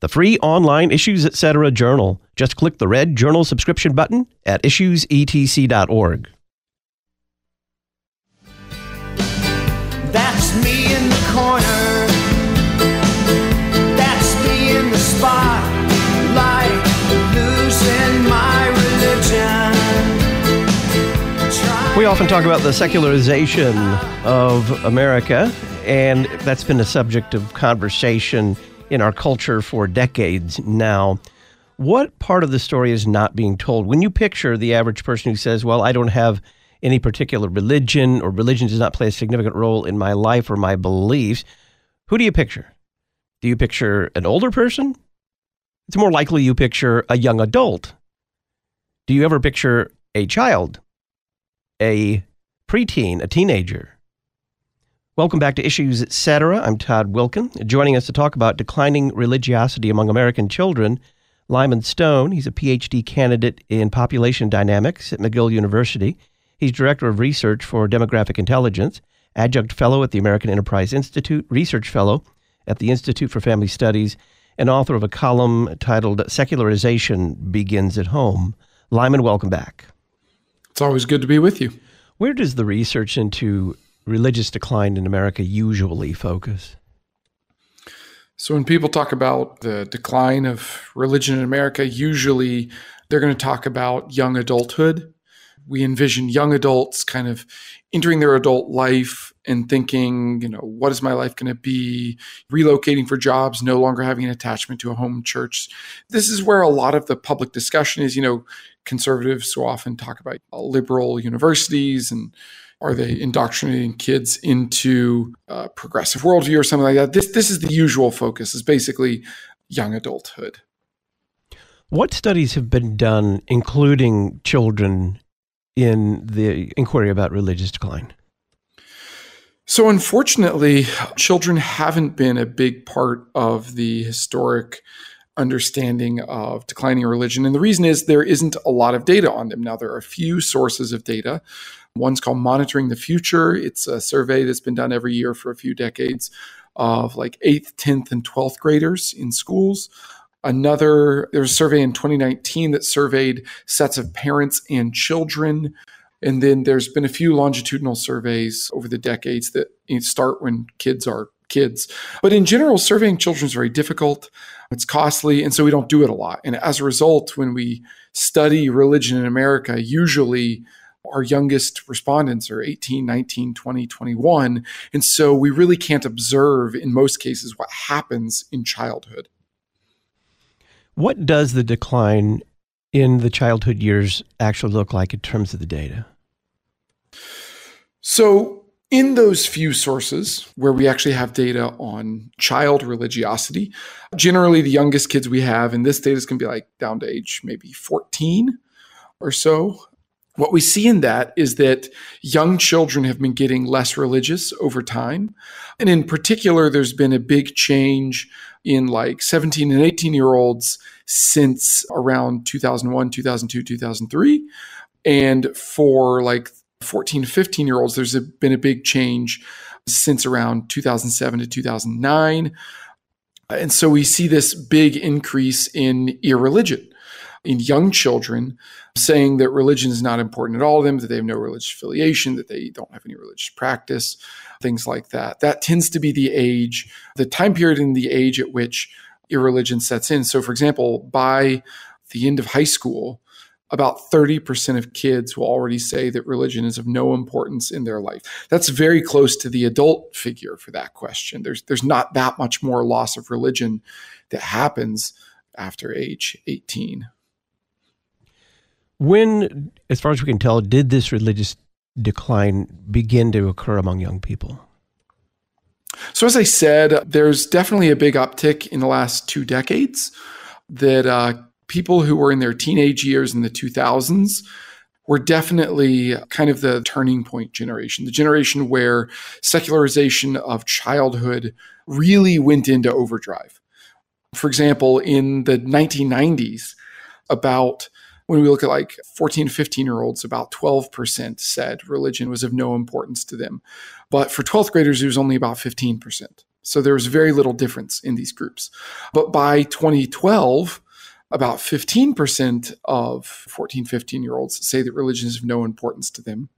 The free online Issues Etc. journal. Just click the red journal subscription button at issuesetc.org. That's me in the corner. That's me in the spotlight, losing my religion. We often talk about the secularization of America, and that's been a subject of conversation in our culture for decades now. What part of the story is not being told? When you picture the average person who says, well, I don't have any particular religion, or religion does not play a significant role in my life or my beliefs, who do you picture? Do you picture an older person? It's more likely you picture a young adult. Do you ever picture a child, a preteen, a teenager? Welcome back to Issues Etc. I'm Todd Wilkin. Joining us to talk about declining religiosity among American children, Lyman Stone. He's a PhD candidate in population dynamics at McGill University. He's director of research for Demographic Intelligence, adjunct fellow at the American Enterprise Institute, research fellow at the Institute for Family Studies, and author of a column titled Secularization Begins at Home. Lyman, welcome back. It's always good to be with you. Where does the research into religious decline in America usually focus? So when people talk about the decline of religion in America, usually they're going to talk about young adulthood. We envision young adults kind of entering their adult life and thinking, you know, what is my life going to be? Relocating for jobs, no longer having an attachment to a home church. This is where a lot of the public discussion is. You know, conservatives so often talk about liberal universities and are they indoctrinating kids into a progressive worldview or something like that? This is the usual focus, is basically young adulthood. What studies have been done, including children, in the inquiry about religious decline? So unfortunately, children haven't been a big part of the historic understanding of declining religion. And the reason is there isn't a lot of data on them. Now, there are a few sources of data. One's called Monitoring the Future. It's a survey that's been done every year for a few decades of like 8th, 10th, and 12th graders in schools. Another, there's a survey in 2019 that surveyed sets of parents and children. And then there's been a few longitudinal surveys over the decades that start when kids are kids. But in general, surveying children is very difficult. It's costly. And so we don't do it a lot. And as a result, when we study religion in America, usually our youngest respondents are 18, 19, 20, 21. And so we really can't observe in most cases what happens in childhood. What does the decline in the childhood years actually look like in terms of the data? So in those few sources where we actually have data on child religiosity, generally the youngest kids we have, and this data is going to be like down to age maybe 14 or so. What we see in that is that young children have been getting less religious over time. And in particular, there's been a big change in like 17 and 18-year-olds since around 2001, 2002, 2003. And for like 14 to 15-year-olds, there's been a big change since around 2007 to 2009. And so we see this big increase in irreligion in young children, saying that religion is not important at all to them, that they have no religious affiliation, that they don't have any religious practice, things like that. That tends to be the age, the time period and the age at which irreligion sets in. So for example, by the end of high school, about 30% of kids will already say that religion is of no importance in their life. That's very close to the adult figure for that question. There's not that much more loss of religion that happens after age 18. When, as far as we can tell, did this religious decline begin to occur among young people? So as I said, there's definitely a big uptick in the last 2 decades that people who were in their teenage years in the 2000s were definitely kind of the turning point generation, the generation where secularization of childhood really went into overdrive. For example, in the 1990s, when we look at 14, 15-year-olds, about 12% said religion was of no importance to them. But for 12th graders, it was only about 15%. So there was very little difference in these groups. But by 2012, about 15% of 14, 15-year-olds say that religion is of no importance to them.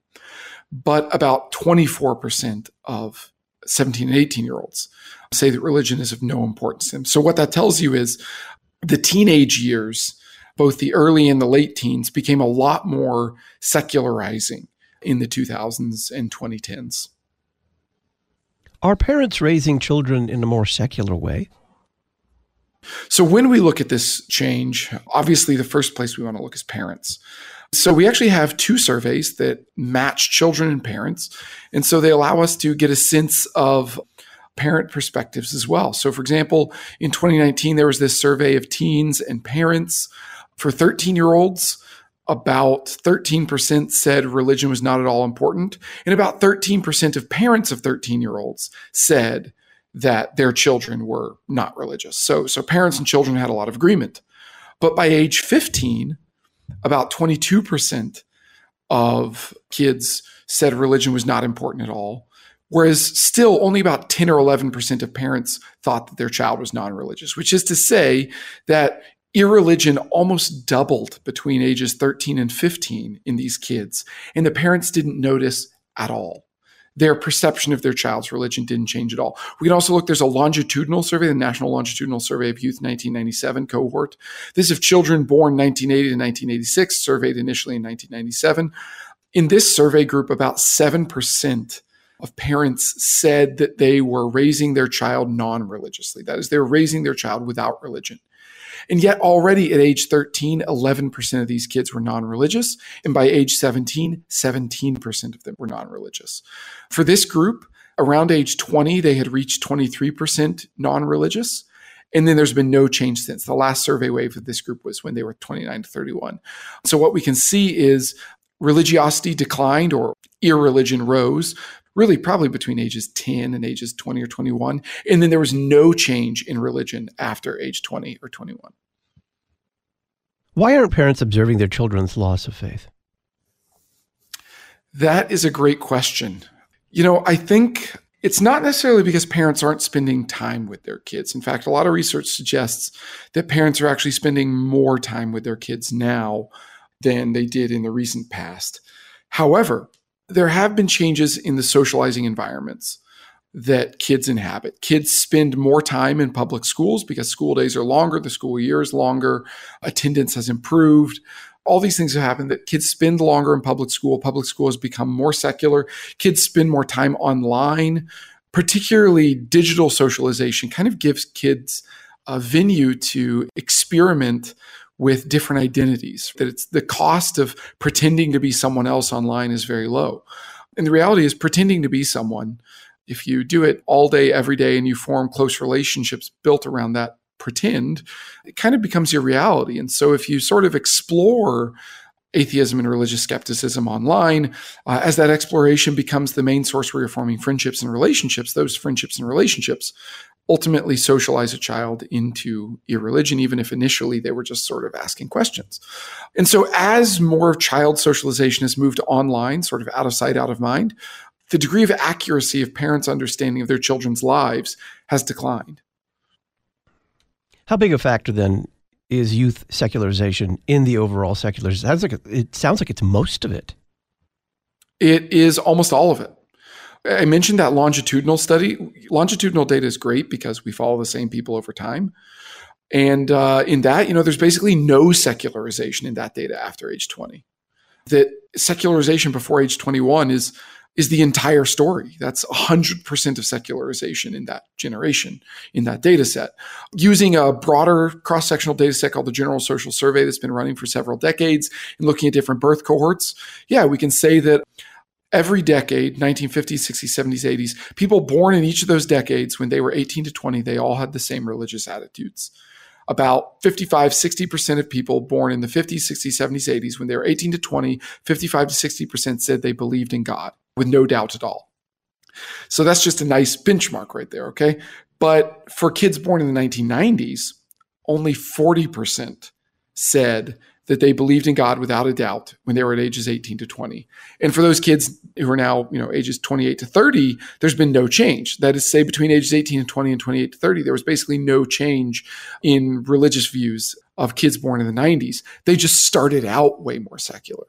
But about 24% of 17 and 18-year-olds say that religion is of no importance to them. So what that tells you is the teenage years, both the early and the late teens, became a lot more secularizing in the 2000s and 2010s. Are parents raising children in a more secular way? So when we look at this change, obviously the first place we want to look is parents. So we actually have two surveys that match children and parents. And so they allow us to get a sense of parent perspectives as well. So for example, in 2019, there was this survey of teens and parents. For 13-year-olds, about 13% said religion was not at all important. And about 13% of parents of 13-year-olds said that their children were not religious. So parents and children had a lot of agreement. But by age 15, about 22% of kids said religion was not important at all. Whereas still only about 10 or 11% of parents thought that their child was non-religious, which is to say that irreligion almost doubled between ages 13 and 15 in these kids, and the parents didn't notice at all. Their perception of their child's religion didn't change at all. We can also look, there's a longitudinal survey, the National Longitudinal Survey of Youth 1997 cohort. This is children born 1980 to 1986, surveyed initially in 1997. In this survey group, about 7% of parents said that they were raising their child non-religiously. That is, they were raising their child without religion. And yet already at age 13, 11% of these kids were non-religious. And by age 17, 17% of them were non-religious. For this group, around age 20, they had reached 23% non-religious. And then there's been no change since. The last survey wave of this group was when they were 29 to 31. So what we can see is religiosity declined, or irreligion rose, really probably between ages 10 and ages 20 or 21. And then there was no change in religion after age 20 or 21. Why aren't parents observing their children's loss of faith? That is a great question. I think it's not necessarily because parents aren't spending time with their kids. In fact, a lot of research suggests that parents are actually spending more time with their kids now than they did in the recent past. However, there have been changes in the socializing environments that kids inhabit. Kids spend more time in public schools because school days are longer, the school year is longer, attendance has improved. All these things have happened that kids spend longer in public school. Public school has become more secular. Kids spend more time online. Particularly digital socialization kind of gives kids a venue to experiment with different identities, that it's the cost of pretending to be someone else online is very low. And the reality is pretending to be someone, if you do it all day, every day, and you form close relationships built around that pretend, it kind of becomes your reality. And so if you sort of explore atheism and religious skepticism online, as that exploration becomes the main source where you're forming friendships and relationships, those friendships and relationships ultimately socialize a child into irreligion, even if initially they were just sort of asking questions. And so as more child socialization has moved online, sort of out of sight, out of mind, the degree of accuracy of parents' understanding of their children's lives has declined. How big a factor then is youth secularization in the overall secularization? It sounds like it's most of it. It is almost all of it. I mentioned that longitudinal study. Longitudinal data is great because we follow the same people over time. And in that, there's basically no secularization in that data after age 20. That secularization before age 21 is the entire story. That's 100% of secularization in that generation, in that data set. Using a broader cross-sectional data set called the General Social Survey that's been running for several decades and looking at different birth cohorts, we can say that every decade, 1950s, 60s, 70s, 80s, people born in each of those decades when they were 18 to 20, they all had the same religious attitudes. about 55, 60% of people born in the 50s, 60s, 70s, 80s, when they were 18 to 20, 55 to 60% said they believed in God with no doubt at all. So that's just a nice benchmark right there, okay? But for kids born in the 1990s, only 40% said that they believed in God without a doubt when they were at ages 18 to 20. And for those kids who are now, ages 28 to 30, there's been no change. That is, say between ages 18 and 20 and 28 to 30, there was basically no change in religious views of kids born in the 90s. They just started out way more secular.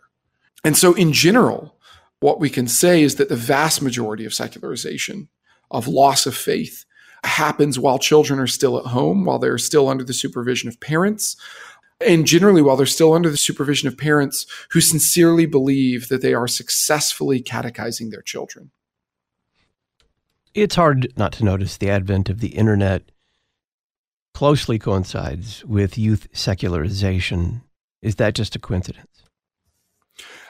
And so in general, what we can say is that the vast majority of secularization, of loss of faith, happens while children are still at home, while they're still under the supervision of parents, and generally, while they're still under the supervision of parents who sincerely believe that they are successfully catechizing their children. It's hard not to notice the advent of the internet closely coincides with youth secularization. Is that just a coincidence?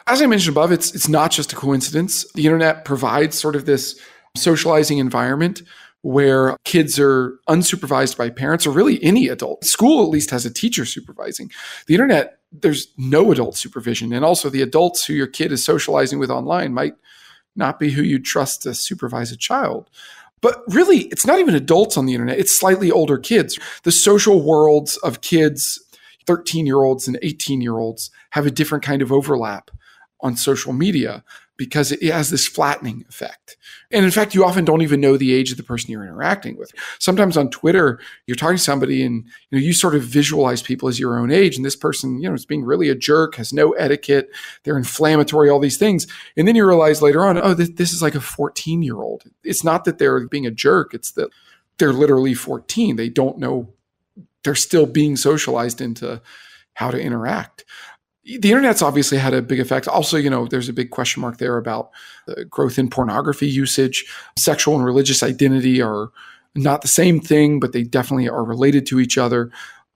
As I mentioned above, it's not just a coincidence. The internet provides sort of this socializing environment where kids are unsupervised by parents or really any adult. School at least has a teacher supervising. The internet, there's no adult supervision. And also the adults who your kid is socializing with online might not be who you'd trust to supervise a child. But really, it's not even adults on the internet. It's slightly older kids. The social worlds of kids, 13-year-olds and 18-year-olds, have a different kind of overlap on social media, because it has this flattening effect. And in fact, you often don't even know the age of the person you're interacting with. Sometimes on Twitter, you're talking to somebody and you sort of visualize people as your own age. And this person, is being really a jerk, has no etiquette, they're inflammatory, all these things. And then you realize later on, oh, this is like a 14-year-old. It's not that they're being a jerk. It's that they're literally 14. They don't know. They're still being socialized into how to interact. The internet's obviously had a big effect. Also, there's a big question mark there about the growth in pornography usage. Sexual and religious identity are not the same thing, but they definitely are related to each other.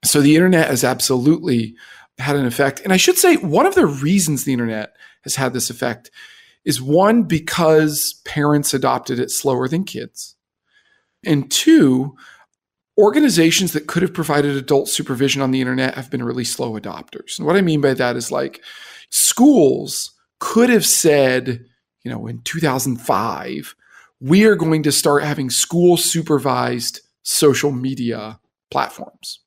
So the internet has absolutely had an effect. And I should say one of the reasons the internet has had this effect is one, because parents adopted it slower than kids. And two, organizations that could have provided adult supervision on the internet have been really slow adopters. And what I mean by that is schools could have said, in 2005, we are going to start having school supervised social media platforms,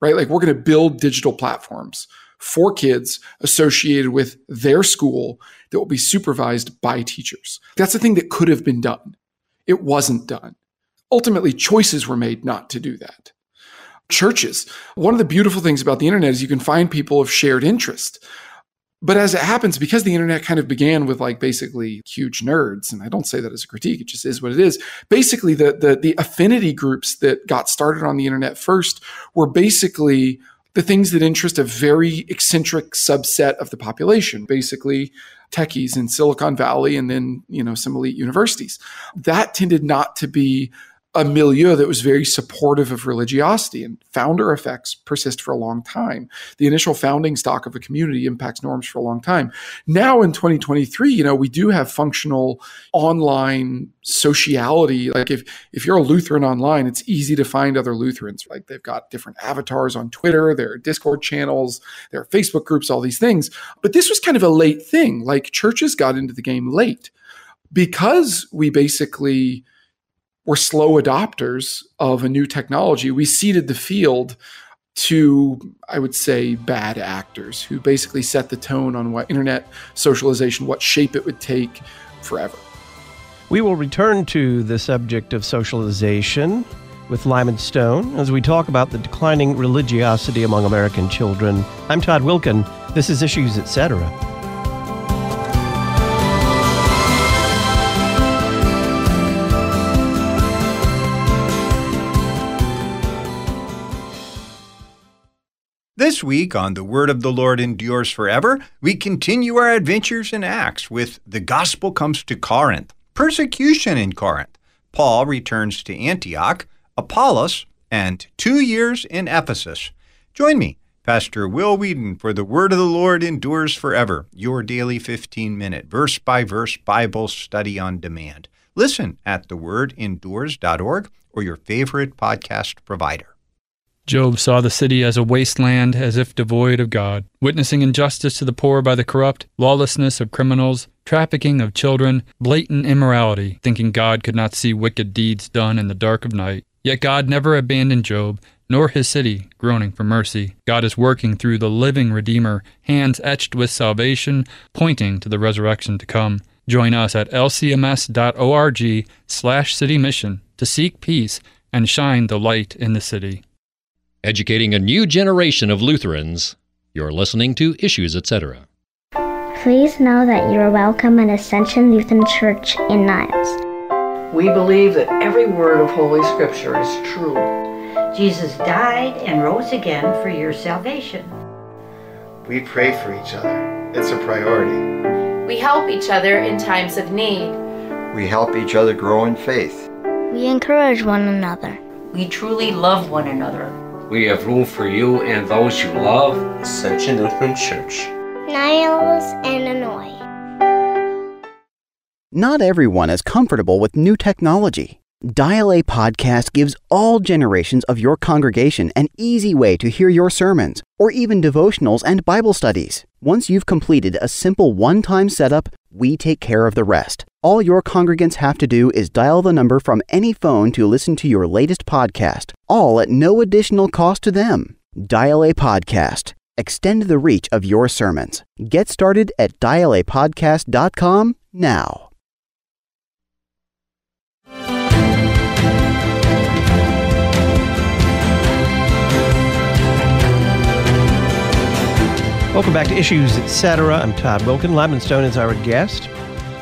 right? We're going to build digital platforms for kids associated with their school that will be supervised by teachers. That's the thing that could have been done. It wasn't done. Ultimately, choices were made not to do that. Churches. One of the beautiful things about the internet is you can find people of shared interest. But as it happens, because the internet kind of began with basically huge nerds, and I don't say that as a critique, it just is what it is. Basically, the affinity groups that got started on the internet first were basically the things that interest a very eccentric subset of the population, basically techies in Silicon Valley and then, some elite universities. That tended not to be a milieu that was very supportive of religiosity, and founder effects persist for a long time. The initial founding stock of a community impacts norms for a long time. Now in 2023, we do have functional online sociality. If you're a Lutheran online, it's easy to find other Lutherans. They've got different avatars on Twitter, there are Discord channels, there are Facebook groups, all these things. But this was kind of a late thing. Churches got into the game late because we basically were slow adopters of a new technology. We ceded the field to, I would say, bad actors who basically set the tone on what internet socialization, what shape it would take forever. We will return to the subject of socialization with Lyman Stone as we talk about the declining religiosity among American children. I'm Todd Wilkin. This is Issues Etc. This week on The Word of the Lord Endures Forever, we continue our adventures in Acts with The Gospel Comes to Corinth, Persecution in Corinth, Paul Returns to Antioch, Apollos, and 2 years in Ephesus. Join me, Pastor Will Whedon, for The Word of the Lord Endures Forever, your daily 15-minute verse-by-verse Bible study on demand. Listen at thewordendures.org or your favorite podcast provider. Job saw the city as a wasteland, as if devoid of God, witnessing injustice to the poor by the corrupt, lawlessness of criminals, trafficking of children, blatant immorality, thinking God could not see wicked deeds done in the dark of night. Yet God never abandoned Job, nor his city, groaning for mercy. God is working through the living Redeemer, hands etched with salvation, pointing to the resurrection to come. Join us at lcms.org/citymission to seek peace and shine the light in the city. Educating a new generation of Lutherans, you're listening to Issues, Etc. Please know that you are welcome at Ascension Lutheran Church in Niles. We believe that every word of Holy Scripture is true. Jesus died and rose again for your salvation. We pray for each other. It's a priority. We help each other in times of need. We help each other grow in faith. We encourage one another. We truly love one another. We have room for you and those you love. Ascension Lutheran Church, Niles, Illinois. Not everyone is comfortable with new technology. Dial A Podcast gives all generations of your congregation an easy way to hear your sermons, or even devotionals and Bible studies. Once you've completed a simple one-time setup, we take care of the rest. All your congregants have to do is dial the number from any phone to listen to your latest podcast, all at no additional cost to them. Dial A Podcast. Extend the reach of your sermons. Get started at dialapodcast.com now. Welcome back to Issues, Etc. I'm Todd Wilkin. Lyman Stone is our guest.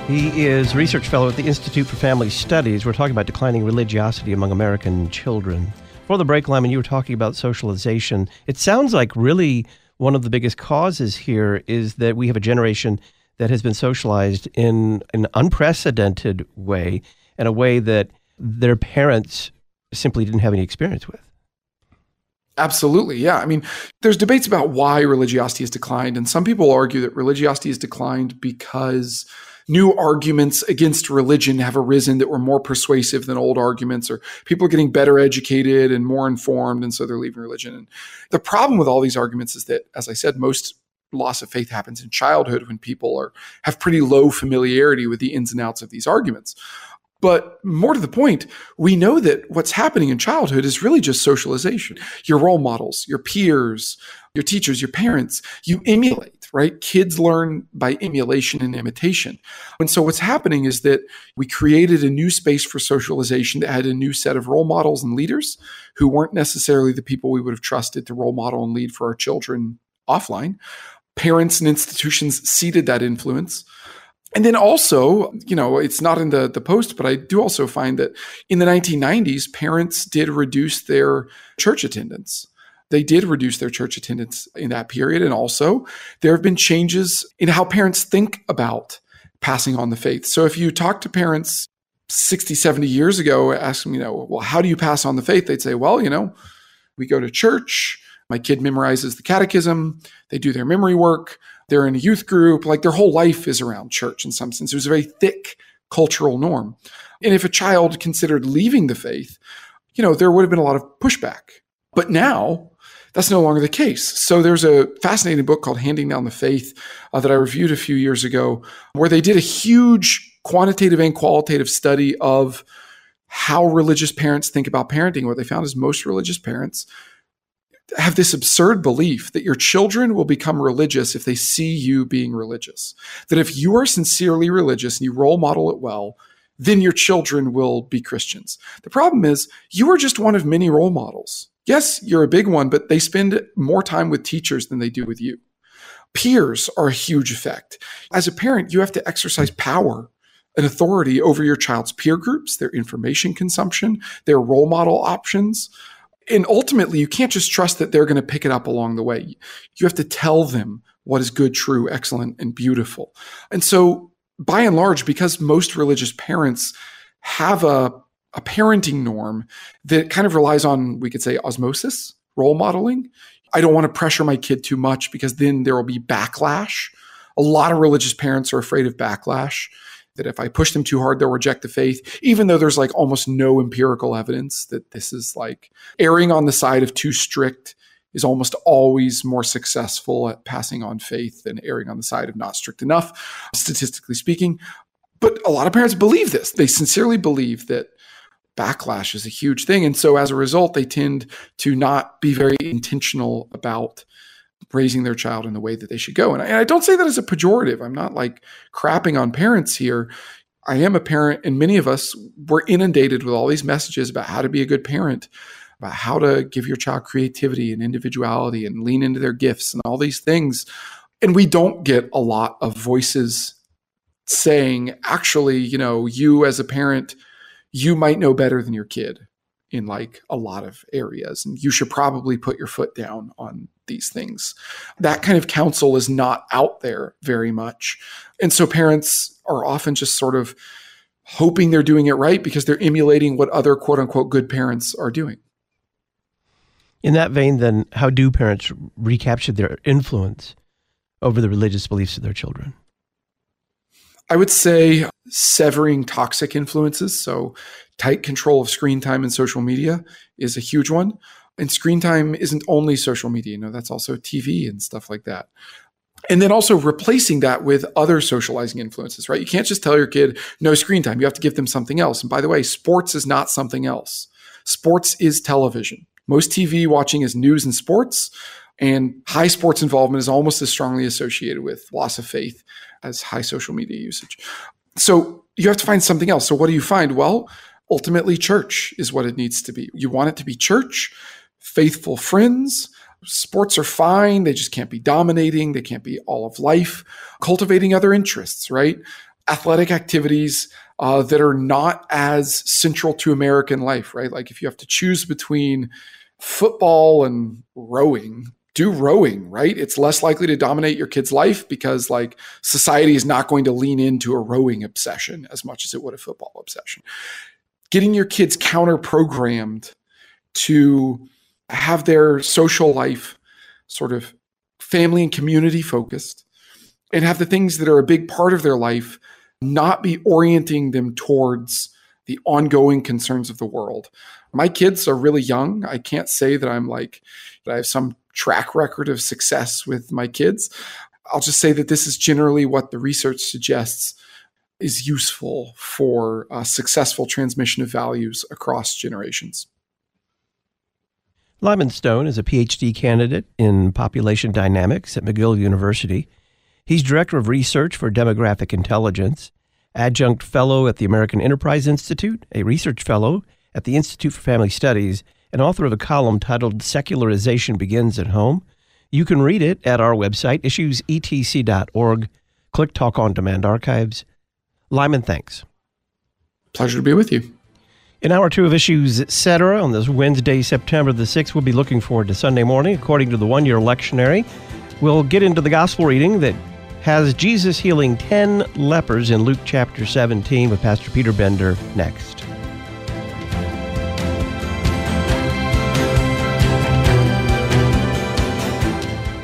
He is research fellow at the Institute for Family Studies. We're talking about declining religiosity among American children. Before the break, Lyman, you were talking about socialization. It sounds like really one of the biggest causes here is that we have a generation that has been socialized in an unprecedented way, and a way that their parents simply didn't have any experience with. Absolutely, yeah. I mean, there's debates about why religiosity has declined, and some people argue that religiosity has declined because new arguments against religion have arisen that were more persuasive than old arguments, or people are getting better educated and more informed, and so they're leaving religion. And the problem with all these arguments is that, as I said, most loss of faith happens in childhood when people have pretty low familiarity with the ins and outs of these arguments. But more to the point, we know that what's happening in childhood is really just socialization. Your role models, your peers, your teachers, your parents, you emulate, right? Kids learn by emulation and imitation. And so what's happening is that we created a new space for socialization that had a new set of role models and leaders who weren't necessarily the people we would have trusted to role model and lead for our children offline. Parents and institutions ceded that influence. And then also, you know, it's not in the post, but I do also find that in the 1990s, parents did reduce their church attendance. They did reduce their church attendance in that period. And also, there have been changes in how parents think about passing on the faith. So if you talk to parents 60, 70 years ago, ask them, you know, well, how do you pass on the faith? They'd say, well, you know, we go to church. My kid memorizes the catechism. They do their memory work. They're in a youth group. Like, their whole life is around church in some sense. It was a very thick cultural norm. And if a child considered leaving the faith, you know, there would have been a lot of pushback. But now that's no longer the case. So there's a fascinating book called Handing Down the Faith that I reviewed a few years ago, where they did a huge quantitative and qualitative study of how religious parents think about parenting. What they found is most religious parents have this absurd belief that your children will become religious if they see you being religious. That if you are sincerely religious and you role model it well, then your children will be Christians. The problem is, you are just one of many role models. Yes, you're a big one, but they spend more time with teachers than they do with you. Peers are a huge effect. As a parent, you have to exercise power and authority over your child's peer groups, their information consumption, their role model options. And ultimately, you can't just trust that they're going to pick it up along the way. You have to tell them what is good, true, excellent, and beautiful. And so, by and large, because most religious parents have a parenting norm that kind of relies on, we could say, osmosis, role modeling. I don't want to pressure my kid too much because then there will be backlash. A lot of religious parents are afraid of backlash. that if I push them too hard, they'll reject the faith, even though there's like almost no empirical evidence that this is like erring on the side of too strict is almost always more successful at passing on faith than erring on the side of not strict enough, statistically speaking. But a lot of parents believe this. They sincerely believe that backlash is a huge thing. And so as a result, they tend to not be very intentional about raising their child in the way that they should go. And I don't say that as a pejorative. I'm not like crapping on parents here. I am a parent, and many of us were inundated with all these messages about how to be a good parent, about how to give your child creativity and individuality and lean into their gifts and all these things. And we don't get a lot of voices saying, actually, you know, you as a parent, you might know better than your kid in like a lot of areas. And you should probably put your foot down on these things. That kind of counsel is not out there very much. And so parents are often just sort of hoping they're doing it right because they're emulating what other quote unquote good parents are doing. In that vein, then, how do parents recapture their influence over the religious beliefs of their children? I would say severing toxic influences. So tight control of screen time and social media is a huge one. And screen time isn't only social media, you know, that's also TV and stuff like that. And then also replacing that with other socializing influences, right? You can't just tell your kid, no screen time. You have to give them something else. And by the way, sports is not something else. Sports is television. Most TV watching is news and sports, and high sports involvement is almost as strongly associated with loss of faith as high social media usage. So you have to find something else. So what do you find? Well, ultimately, church is what it needs to be. You want it to be church, faithful friends. Sports are fine. They just can't be dominating. They can't be all of life. Cultivating other interests, right? Athletic activities that are not as central to American life, right? Like if you have to choose between football and rowing, do rowing, right? It's less likely to dominate your kid's life because like society is not going to lean into a rowing obsession as much as it would a football obsession. Getting your kids counter-programmed to have their social life sort of family and community focused, and have the things that are a big part of their life not be orienting them towards the ongoing concerns of the world. My kids are really young. I can't say that I'm like, that I have some track record of success with my kids. I'll just say that this is generally what the research suggests is useful for successful transmission of values across generations. Lyman Stone is a PhD candidate in population dynamics at McGill University. He's Director of Research for Demographic Intelligence, Adjunct Fellow at the American Enterprise Institute, a Research Fellow at the Institute for Family Studies, and author of a column titled Secularization Begins at Home. You can read it at our website, issuesetc.org. Click Talk on Demand Archives. Lyman, thanks. Pleasure to be with you. In Hour 2 of Issues Etc. on this Wednesday, September the 6th, we'll be looking forward to Sunday morning, according to the one-year lectionary. We'll get into the gospel reading that has Jesus healing 10 lepers in Luke chapter 17 with Pastor Peter Bender next.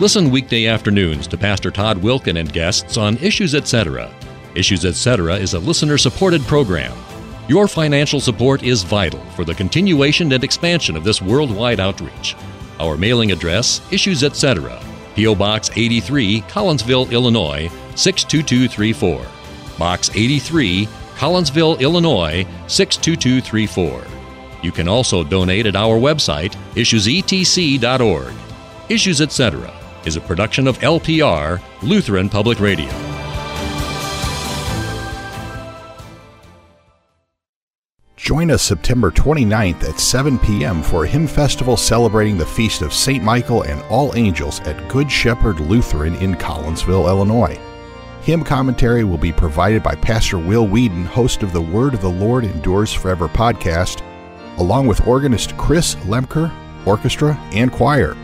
Listen weekday afternoons to Pastor Todd Wilkin and guests on Issues Etc. Issues Etc. is a listener-supported program. Your financial support is vital for the continuation and expansion of this worldwide outreach. Our mailing address, Issues Etc., P.O. Box 83, Collinsville, Illinois, 62234. Box 83, Collinsville, Illinois, 62234. You can also donate at our website, issuesetc.org. Issues Etc. is a production of LPR, Lutheran Public Radio. Join us September 29th at 7 p.m. for a hymn festival celebrating the Feast of St. Michael and All Angels at Good Shepherd Lutheran in Collinsville, Illinois. Hymn commentary will be provided by Pastor Will Whedon, host of the Word of the Lord Endures Forever podcast, along with organist Chris Lemker, orchestra, and choir.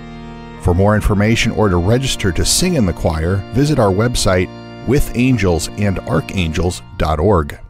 For more information or to register to sing in the choir, visit our website, withangelsandarchangels.org.